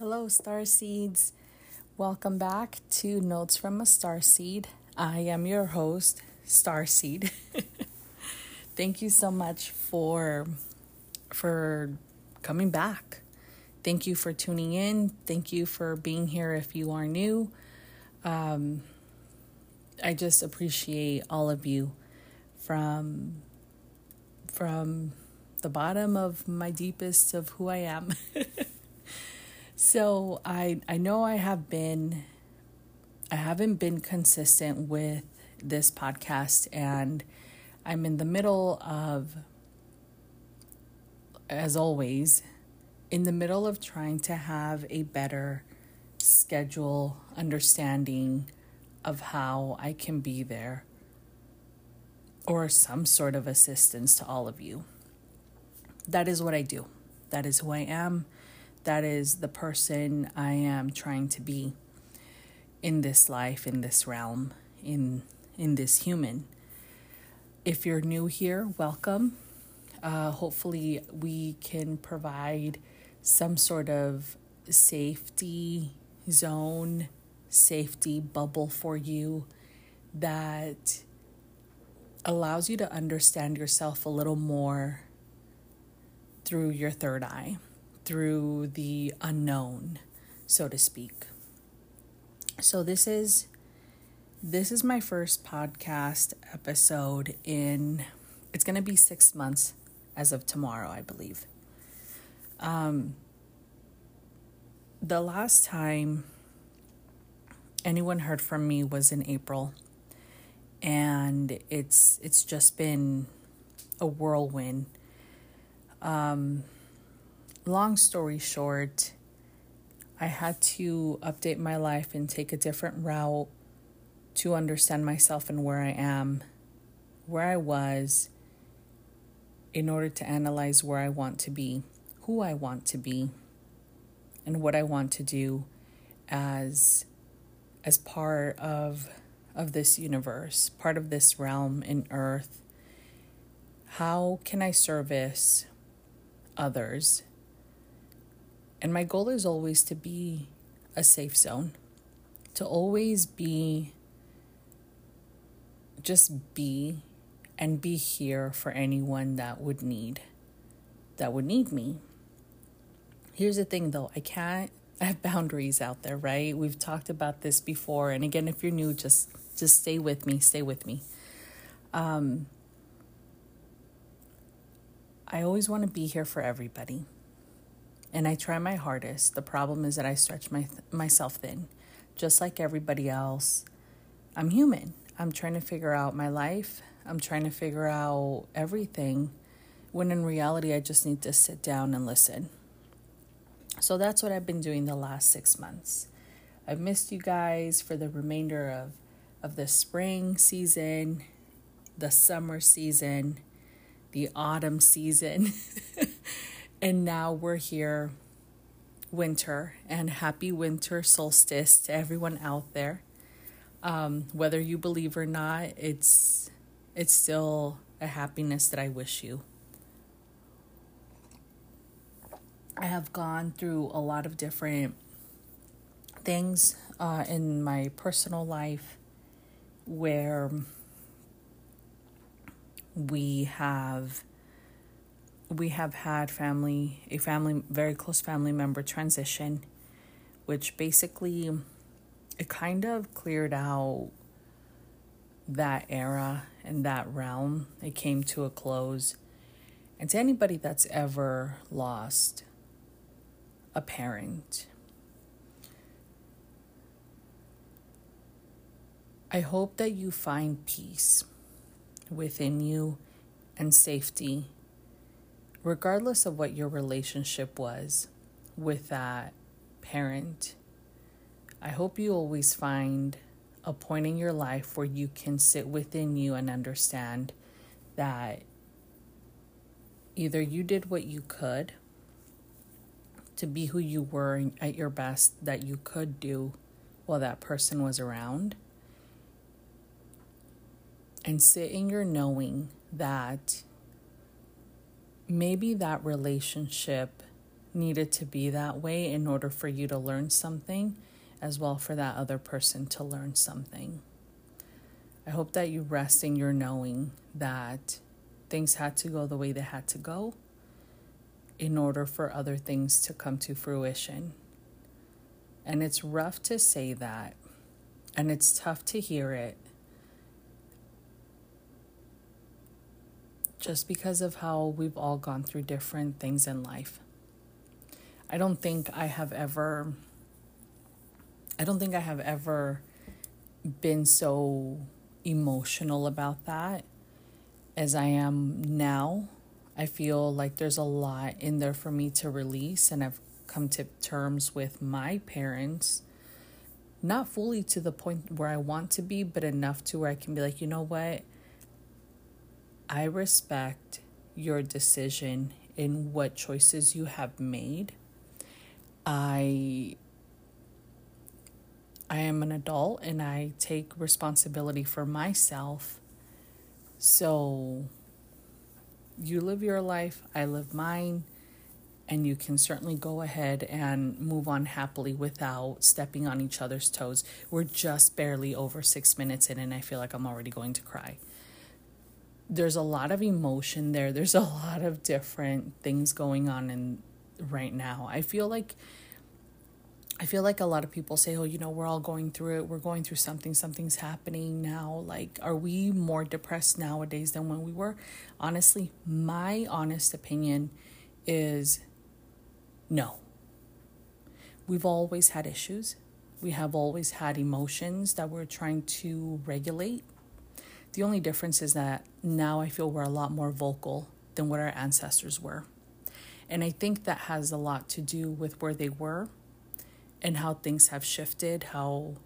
Hello, Starseeds. Welcome back to Notes from a Starseed. I am your host, Starseed. Thank you so much for coming back. Thank you for tuning in. Thank you for being here if you are new. I just appreciate all of you from the bottom of my deepest of who I am. So I know I haven't been consistent with this podcast, and I'm in the middle of, as always, trying to have a better schedule, understanding of how I can be there or some sort of assistance to all of you. That is what I do. That is who I am. That is the person I am trying to be in this life, in this realm, in this human. If you're new here, welcome. Hopefully we can provide some sort of safety zone, safety bubble for you that allows you to understand yourself a little more through your third eye, through the unknown, so to speak. So this is my first podcast episode it's going to be 6 months as of tomorrow, I believe. The last time anyone heard from me was in April, and it's just been a whirlwind. Long story short, I had to update my life and take a different route to understand myself and where I am, where I was, in order to analyze where I want to be, who I want to be, and what I want to do as part of this universe, part of this realm in Earth. How can I service others? And my goal is always to be a safe zone, to always be, just be, and be here for anyone that would need me. Here's the thing though, I have boundaries out there, right? We've talked about this before. And again, if you're new, just stay with me. I always want to be here for everybody. And I try my hardest. The problem is that I stretch myself thin. Just like everybody else, I'm human. I'm trying to figure out my life. I'm trying to figure out everything, when in reality, I just need to sit down and listen. So that's what I've been doing the last 6 months. I've missed you guys for the remainder of the spring season, the summer season, the autumn season. And now we're here, winter, and happy winter solstice to everyone out there. Whether you believe or not, it's still a happiness that I wish you. I have gone through a lot of different things in my personal life where we have had a very close family member transition, which basically, it kind of cleared out that era and that realm. It came to a close. And to anybody that's ever lost a parent, I hope that you find peace within you and safety, regardless of what your relationship was with that parent. I hope you always find a point in your life where you can sit within you and understand that either you did what you could to be who you were at your best that you could do while that person was around, and sit in your knowing that maybe that relationship needed to be that way in order for you to learn something, as well for that other person to learn something. I hope that you rest in your knowing that things had to go the way they had to go in order for other things to come to fruition. And it's rough to say that, and it's tough to hear it, just because of how we've all gone through different things in life. I don't think I have ever been so emotional about that as I am now. I feel like there's a lot in there for me to release, and I've come to terms with my parents, not fully to the point where I want to be, but enough to where I can be like, you know what? I respect your decision in what choices you have made. I am an adult and I take responsibility for myself. So you live your life, I live mine, and you can certainly go ahead and move on happily without stepping on each other's toes. We're just barely over 6 minutes in and I feel like I'm already going to cry. There's a lot of emotion there. There's a lot of different things going on right now. I feel like a lot of people say, oh, you know, we're all going through it. We're going through something. Something's happening now. Like, are we more depressed nowadays than when we were? Honestly, my honest opinion is no. We've always had issues. We have always had emotions that we're trying to regulate. The only difference is that now I feel we're a lot more vocal than what our ancestors were. And I think that has a lot to do with where they were and how things have shifted, how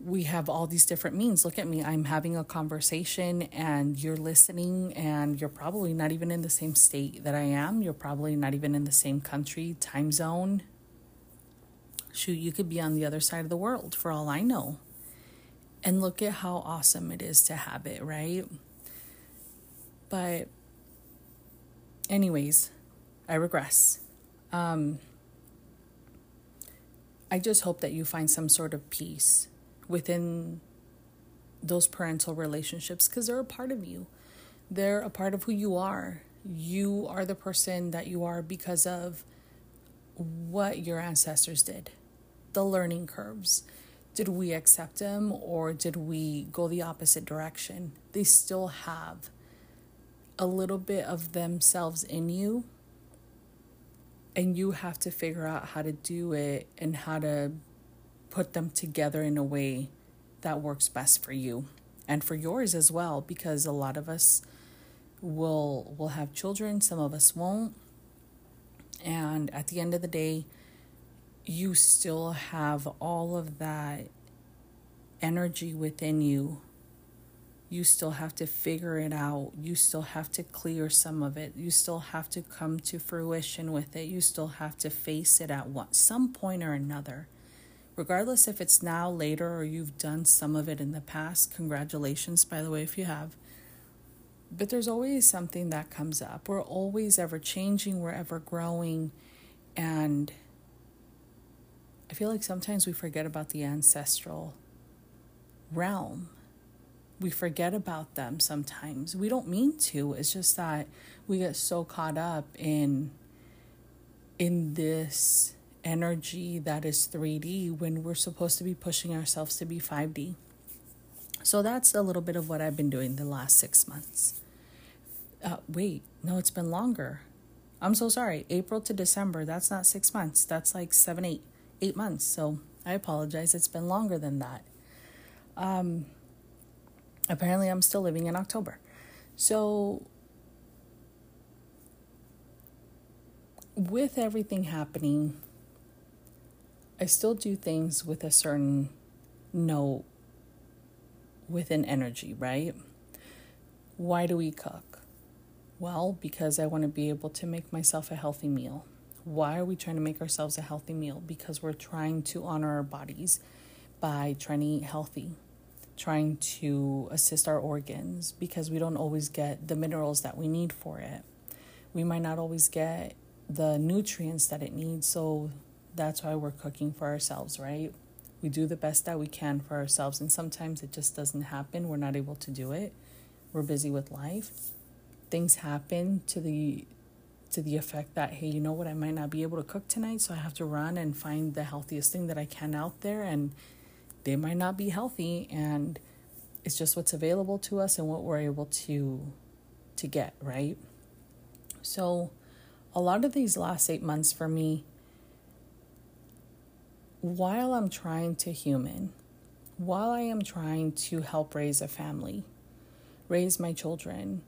we have all these different means. Look at me, I'm having a conversation and you're listening, and you're probably not even in the same state that I am. You're probably not even in the same country, time zone. Shoot, you could be on the other side of the world for all I know. And look at how awesome it is to have it, right? But anyways, I regress. I just hope that you find some sort of peace within those parental relationships, because they're a part of you. They're a part of who you are. You are the person that you are because of what your ancestors did, the learning curves. Did we accept them or did we go the opposite direction? They still have a little bit of themselves in you, and you have to figure out how to do it and how to put them together in a way that works best for you and for yours as well, because a lot of us will have children, some of us won't. And at the end of the day, you still have all of that energy within you. You still have to figure it out. You still have to clear some of it. You still have to come to fruition with it. You still have to face it at some point or another. Regardless if it's now, later, or you've done some of it in the past, congratulations, by the way, if you have. But there's always something that comes up. We're always ever changing. We're ever growing. And I feel like sometimes we forget about the ancestral realm. We forget about them sometimes. We don't mean to. It's just that we get so caught up in this energy that is 3D when we're supposed to be pushing ourselves to be 5D. So that's a little bit of what I've been doing the last 6 months. It's been longer. I'm so sorry. April to December, that's not 6 months. That's like 8 months, so I apologize. It's been longer than that. Apparently, I'm still living in October. So with everything happening, I still do things with a certain note, with an energy, right? Why do we cook? Well, because I want to be able to make myself a healthy meal. Why are we trying to make ourselves a healthy meal? Because we're trying to honor our bodies by trying to eat healthy, trying to assist our organs, because we don't always get the minerals that we need for it. We might not always get the nutrients that it needs. So that's why we're cooking for ourselves, right? We do the best that we can for ourselves. And sometimes it just doesn't happen. We're not able to do it. We're busy with life. Things happen to the effect that, hey, you know what, I might not be able to cook tonight, so I have to run and find the healthiest thing that I can out there. And they might not be healthy, and it's just what's available to us and what we're able to get, right? So a lot of these last 8 months for me, while I'm trying to human, while I am trying to help raise a family, raise my children,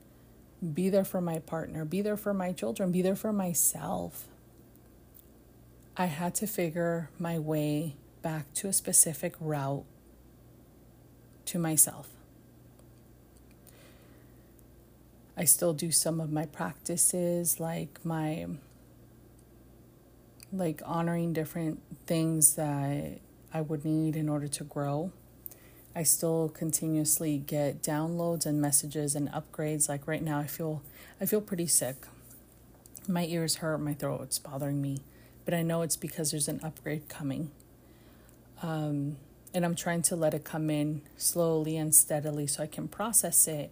be there for my partner, be there for my children, be there for myself, I had to figure my way back to a specific route to myself. I still do some of my practices, like honoring different things that I would need in order to grow. I still continuously get downloads and messages and upgrades. Like right now, I feel pretty sick. My ears hurt, my throat's bothering me, but I know it's because there's an upgrade coming. And I'm trying to let it come in slowly and steadily so I can process it.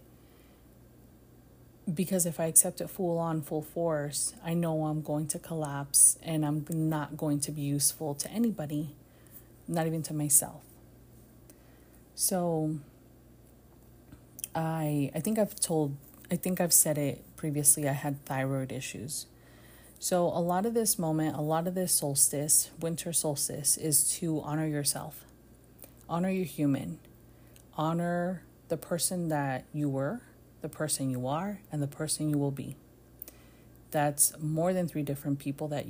Because if I accept it full force, I know I'm going to collapse and I'm not going to be useful to anybody, not even to myself. So I think I've said it previously, I had thyroid issues. So a lot of this moment, a lot of this solstice, winter solstice, is to honor yourself, honor your human, honor the person that you were, the person you are, and the person you will be. That's more than 3 different people that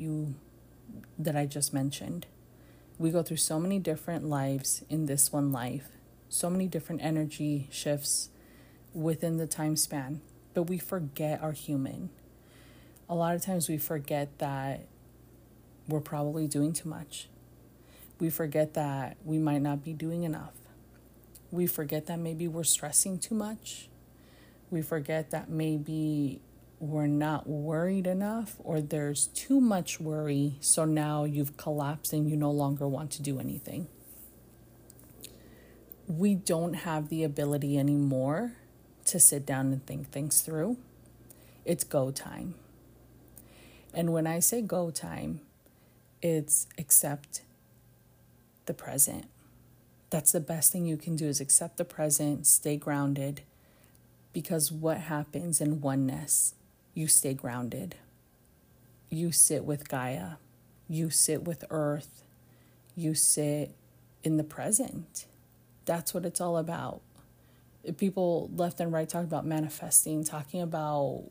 I just mentioned. We go through so many different lives in this one life, so many different energy shifts within the time span, but we forget our human. A lot of times we forget that we're probably doing too much. We forget that we might not be doing enough. We forget that maybe we're stressing too much. We forget that maybe we're not worried enough, or there's too much worry, so now you've collapsed and you no longer want to do anything. We don't have the ability anymore to sit down and think things through. It's go time. And when I say go time, it's accept the present. That's the best thing you can do, is accept the present, stay grounded. Because what happens in oneness, you stay grounded. You sit with Gaia. You sit with Earth. You sit in the present. That's what it's all about. People left and right talk about manifesting, talking about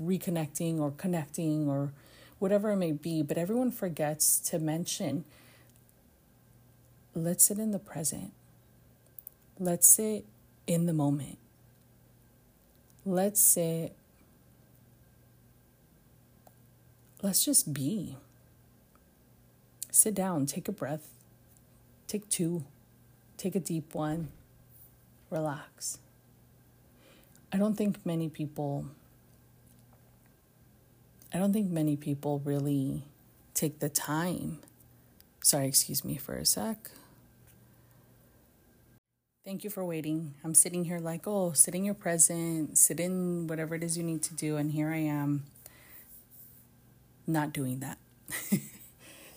reconnecting or connecting or whatever it may be. But everyone forgets to mention, let's sit in the present. Let's sit in the moment. Let's just be. Sit down, take a breath, take 2, take a deep one, relax. I don't think many people really take the time. Sorry, excuse me for a sec. Thank you for waiting. I'm sitting here like, oh, sit in your present, sit in whatever it is you need to do. And here I am not doing that.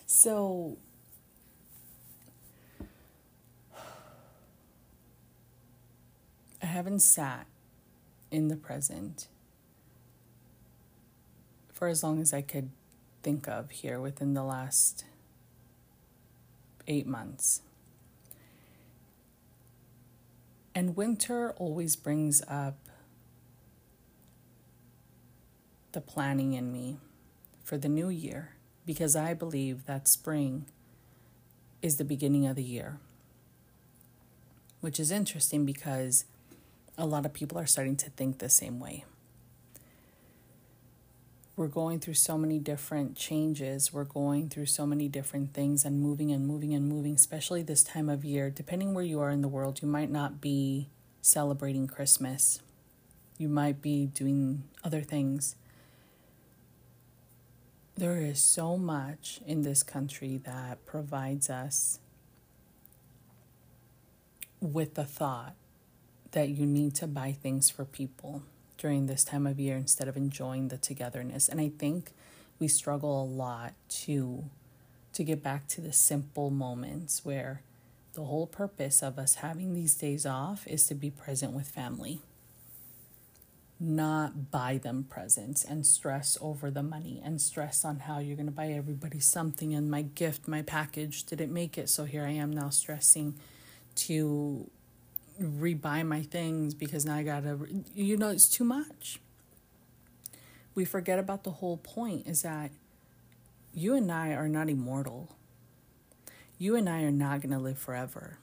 So I haven't sat in the present for as long as I could think of here within the last 8 months. And winter always brings up the planning in me for the new year, because I believe that spring is the beginning of the year, which is interesting because a lot of people are starting to think the same way. We're going through so many different changes. We're going through so many different things and moving, especially this time of year. Depending where you are in the world, you might not be celebrating Christmas. You might be doing other things. There is so much in this country that provides us with the thought that you need to buy things for people during this time of year instead of enjoying the togetherness. And I think we struggle a lot to get back to the simple moments where the whole purpose of us having these days off is to be present with family, not buy them presents and stress over the money and stress on how you're going to buy everybody something and my gift, my package, didn't make it. So here I am now stressing to rebuy my things because now I got to, it's too much. We forget about the whole point is that you and I are not immortal. You and I are not going to live forever.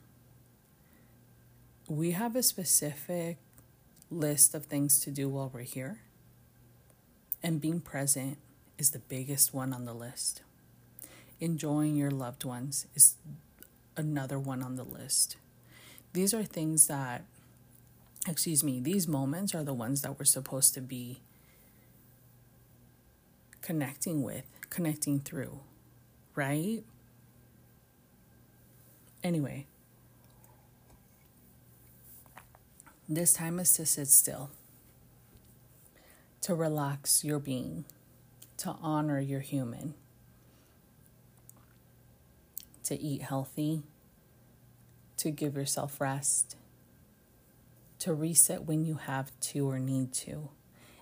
We have a specific list of things to do while we're here, and being present is the biggest one on the list. Enjoying your loved ones is another one on the list. These moments are the ones that we're supposed to be connecting through, right? Anyway, this time is to sit still, to relax your being, to honor your human, to eat healthy, to give yourself rest, to reset when you have to or need to,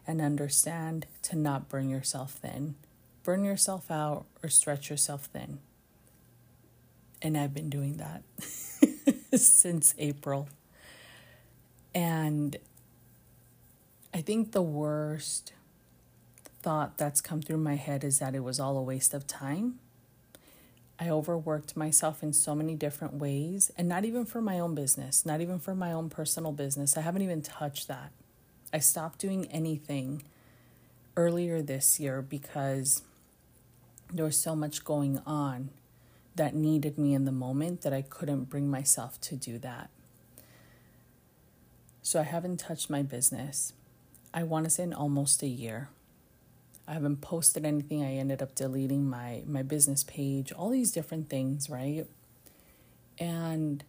and understand to not burn yourself thin, burn yourself out, or stretch yourself thin. And I've been doing that since April. And I think the worst thought that's come through my head is that it was all a waste of time. I overworked myself in so many different ways, and not even for my own business, not even for my own personal business. I haven't even touched that. I stopped doing anything earlier this year because there was so much going on that needed me in the moment that I couldn't bring myself to do that. So I haven't touched my business, I want to say, in almost a year. I haven't posted anything. I ended up deleting my business page, all these different things, right? And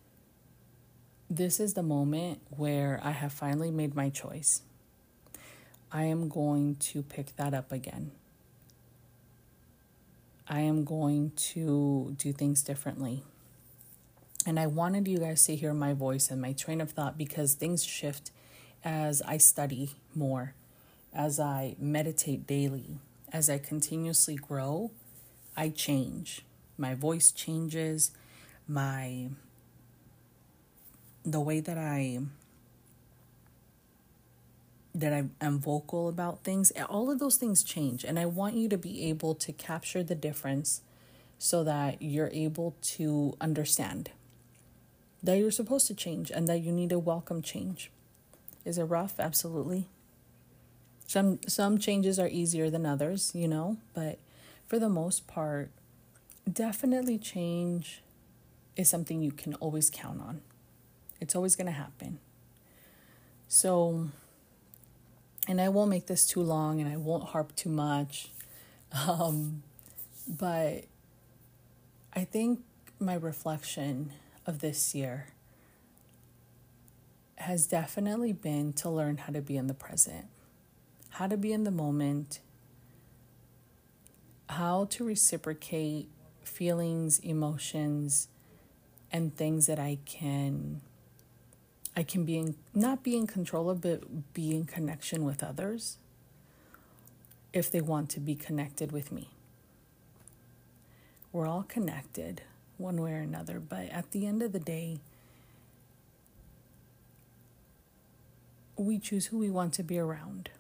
this is the moment where I have finally made my choice. I am going to pick that up again. I am going to do things differently. And I wanted you guys to hear my voice and my train of thought because things shift as I study more, as I meditate daily, as I continuously grow, I change. My voice changes, the way that I am vocal about things, all of those things change. And I want you to be able to capture the difference so that you're able to understand that you're supposed to change and that you need to welcome change. Is it rough? Absolutely. Some changes are easier than others, but for the most part, definitely change is something you can always count on. It's always going to happen. So, and I won't make this too long and I won't harp too much, but I think my reflection of this year has definitely been to learn how to be in the present, how to be in the moment, how to reciprocate feelings, emotions, and things that I can be in, not be in control of, but be in connection with others if they want to be connected with me. We're all connected one way or another, but at the end of the day, we choose who we want to be around.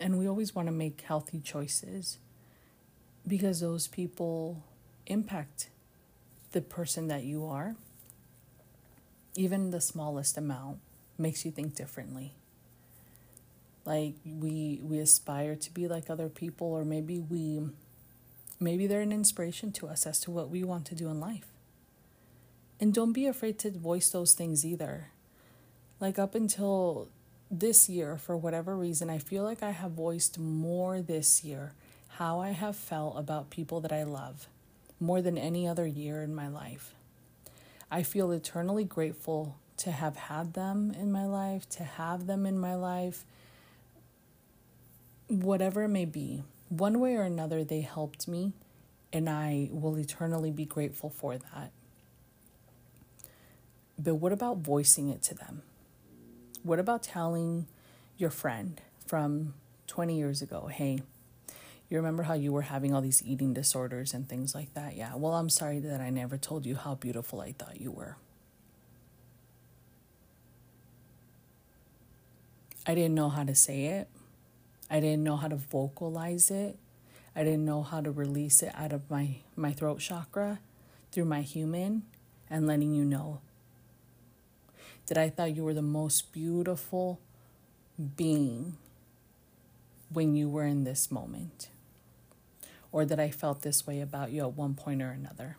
And we always want to make healthy choices because those people impact the person that you are. Even the smallest amount makes you think differently. Like we aspire to be like other people, or maybe they're an inspiration to us as to what we want to do in life. And don't be afraid to voice those things either. Like up until this year, for whatever reason, I feel like I have voiced more this year how I have felt about people that I love more than any other year in my life. I feel eternally grateful to have had them in my life, whatever it may be. One way or another, they helped me, and I will eternally be grateful for that. But what about voicing it to them? What about telling your friend from 20 years ago, hey, you remember how you were having all these eating disorders and things like that? Yeah, well, I'm sorry that I never told you how beautiful I thought you were. I didn't know how to say it. I didn't know how to vocalize it. I didn't know how to release it out of my throat chakra through my human and letting you know that I thought you were the most beautiful being when you were in this moment, or that I felt this way about you at one point or another.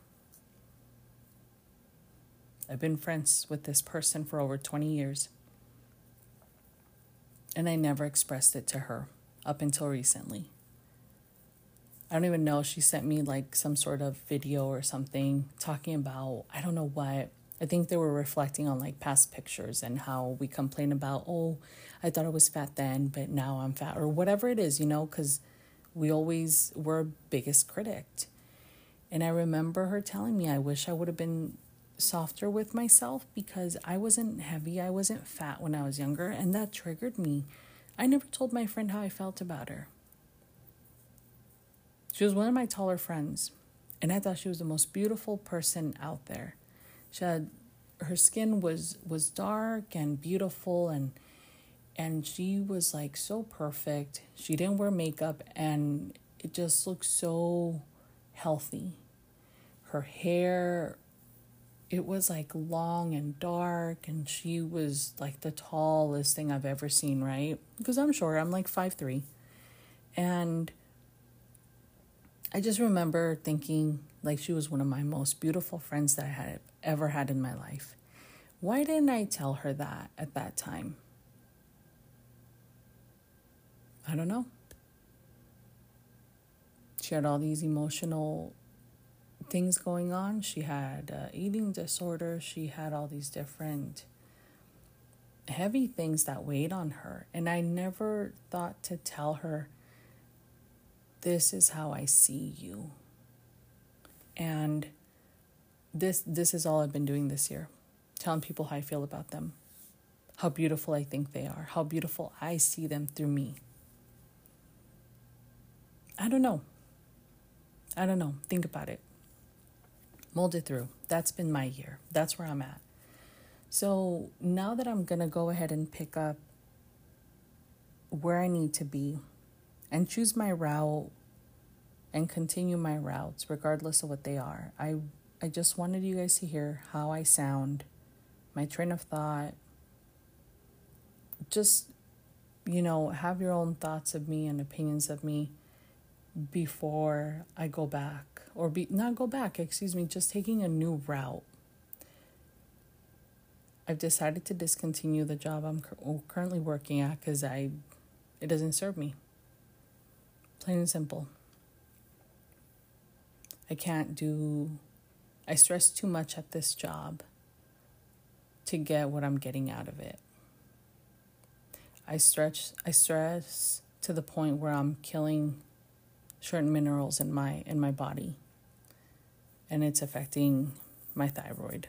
I've been friends with this person for over 20 years, and I never expressed it to her up until recently. I don't even know, she sent me like some sort of video or something talking about, I don't know what. I think they were reflecting on like past pictures and how we complain about, oh, I thought I was fat then, but now I'm fat, or whatever it is, because we're biggest critic. And I remember her telling me, I wish I would have been softer with myself because I wasn't heavy. I wasn't fat when I was younger, and that triggered me. I never told my friend how I felt about her. She was one of my taller friends, and I thought she was the most beautiful person out there. Her skin was dark and beautiful, and she was like so perfect. She didn't wear makeup, and it just looked so healthy. Her hair, it was like long and dark, and she was like the tallest thing I've ever seen, right? Because I'm short, I'm like 5'3". And I just remember thinking, like, she was one of my most beautiful friends that I had ever had in my life. Why didn't I tell her that at that time? I don't know. She had all these emotional things going on. She had eating disorder. She had all these different heavy things that weighed on her. And I never thought to tell her, this is how I see you. And this is all I've been doing this year, telling people how I feel about them, how beautiful I think they are, how beautiful I see them through me. I don't know. Think about it. Mold it through. That's been my year. That's where I'm at. So now that I'm going to go ahead and pick up where I need to be and choose my route and continue my routes, regardless of what they are. I just wanted you guys to hear how I sound, my train of thought. Just, have your own thoughts of me and opinions of me before I go back. Or just taking a new route. I've decided to discontinue the job I'm currently working at because it doesn't serve me. Plain and simple. I stress too much at this job to get what I'm getting out of it. I stress to the point where I'm killing certain minerals in my body, and it's affecting my thyroid.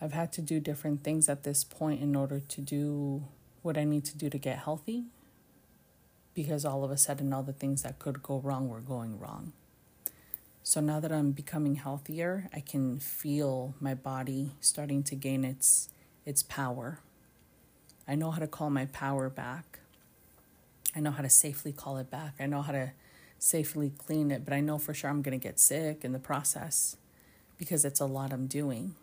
I've had to do different things at this point in order to do what I need to do to get healthy, because all of a sudden, all the things that could go wrong were going wrong. So now that I'm becoming healthier, I can feel my body starting to gain its power. I know how to call my power back. I know how to safely call it back. I know how to safely clean it, but I know for sure I'm going to get sick in the process because it's a lot I'm doing.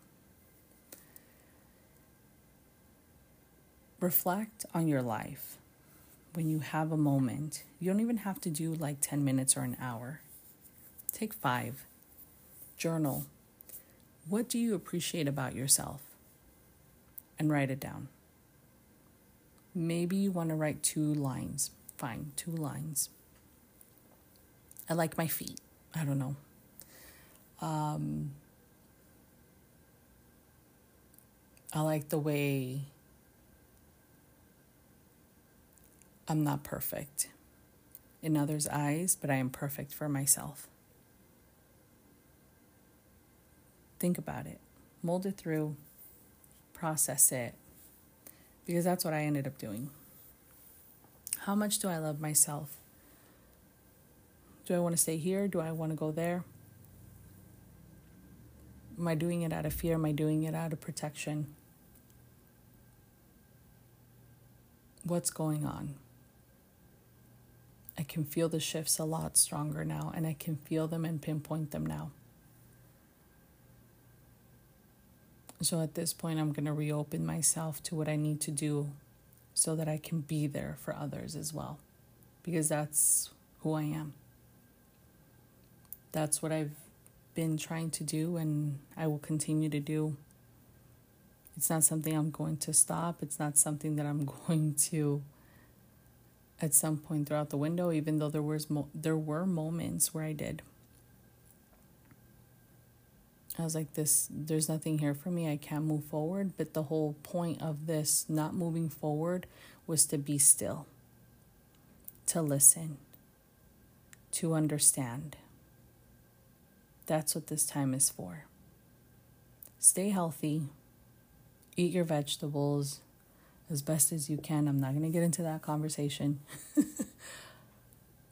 Reflect on your life. When you have a moment, you don't even have to do like 10 minutes or an hour. Take 5. Journal. What do you appreciate about yourself? And write it down. Maybe you want to write 2 lines. Fine, 2 lines. I like my feet. I don't know. I like the way I'm not perfect in others' eyes, but I am perfect for myself. Think about it. Mold it through. Process it. Because that's what I ended up doing. How much do I love myself? Do I want to stay here? Do I want to go there? Am I doing it out of fear? Am I doing it out of protection? What's going on? I can feel the shifts a lot stronger now, and I can feel them and pinpoint them now. So at this point, I'm going to reopen myself to what I need to do so that I can be there for others as well, because that's who I am. That's what I've been trying to do, and I will continue to do. It's not something I'm going to stop. It's not something that I'm going to at some point throw out the window, even though there were moments where I did. I was like, this, there's nothing here for me. I can't move forward. But the whole point of this not moving forward was to be still, to listen, to understand. That's what this time is for. Stay healthy. Eat your vegetables as best as you can. I'm not going to get into that conversation.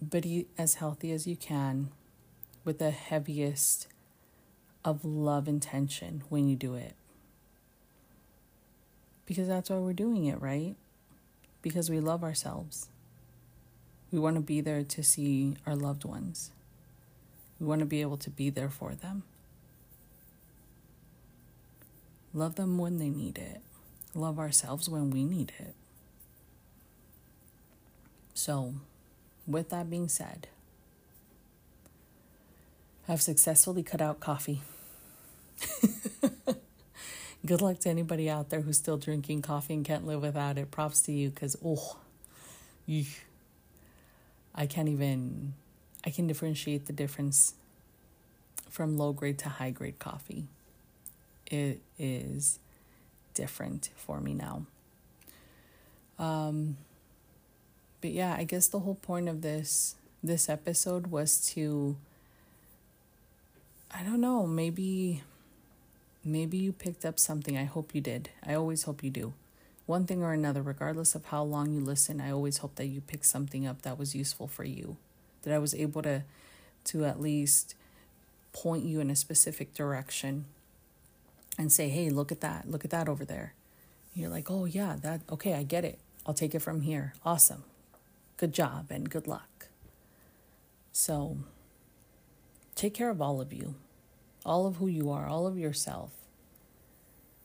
But eat as healthy as you can with the heaviest of love intention when you do it. Because that's why we're doing it, right? Because we love ourselves. We want to be there to see our loved ones. We want to be able to be there for them. Love them when they need it. Love ourselves when we need it. So, with that being said, I've successfully cut out coffee. Good luck to anybody out there who's still drinking coffee and can't live without it. Props to you, because, I can differentiate the difference from low grade to high grade coffee. It is different for me now. But yeah, I guess the whole point of this episode was to, I don't know, maybe you picked up something. I hope you did. I always hope you do. One thing or another, regardless of how long you listen, I always hope that you pick something up that was useful for you, that I was able to at least point you in a specific direction. And say, hey, look at that over there. And you're like, oh yeah, that, okay, I get it. I'll take it from here. Awesome. Good job and good luck. So take care of all of you, all of who you are, all of yourself.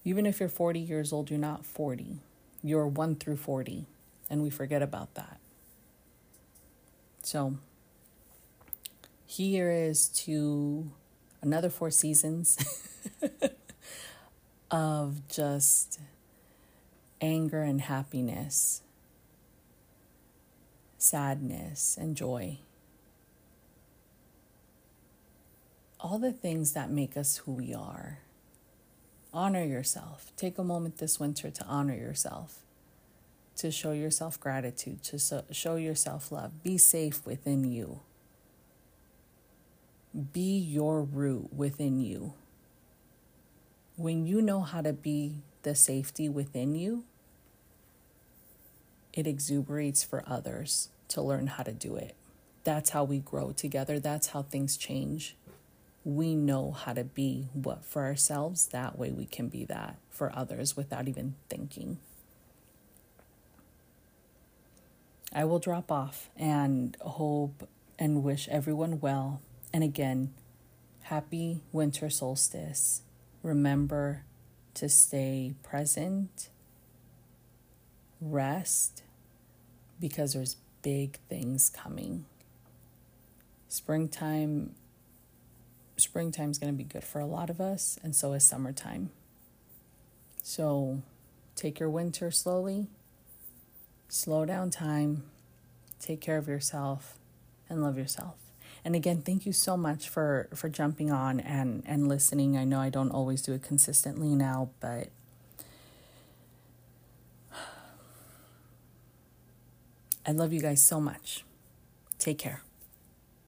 Even if you're 40 years old, you're not 40. You're 1 through 40, and we forget about that. So here is to another 4 seasons. Of just anger and happiness, sadness and joy. All the things that make us who we are. Honor yourself. Take a moment this winter to honor yourself, to show yourself gratitude, to show yourself love. Be safe within you. Be your root within you. When you know how to be the safety within you, it exuberates for others to learn how to do it. That's how we grow together. That's how things change. We know how to be what for ourselves. That way we can be that for others without even thinking. I will drop off and hope and wish everyone well. And again, happy winter solstice. Remember to stay present, rest, because there's big things coming. Springtime's going to be good for a lot of us, and so is summertime. So take your winter slowly, slow down time, take care of yourself, and love yourself. And again, thank you so much for jumping on and listening. I know I don't always do it consistently now, but I love you guys so much. Take care.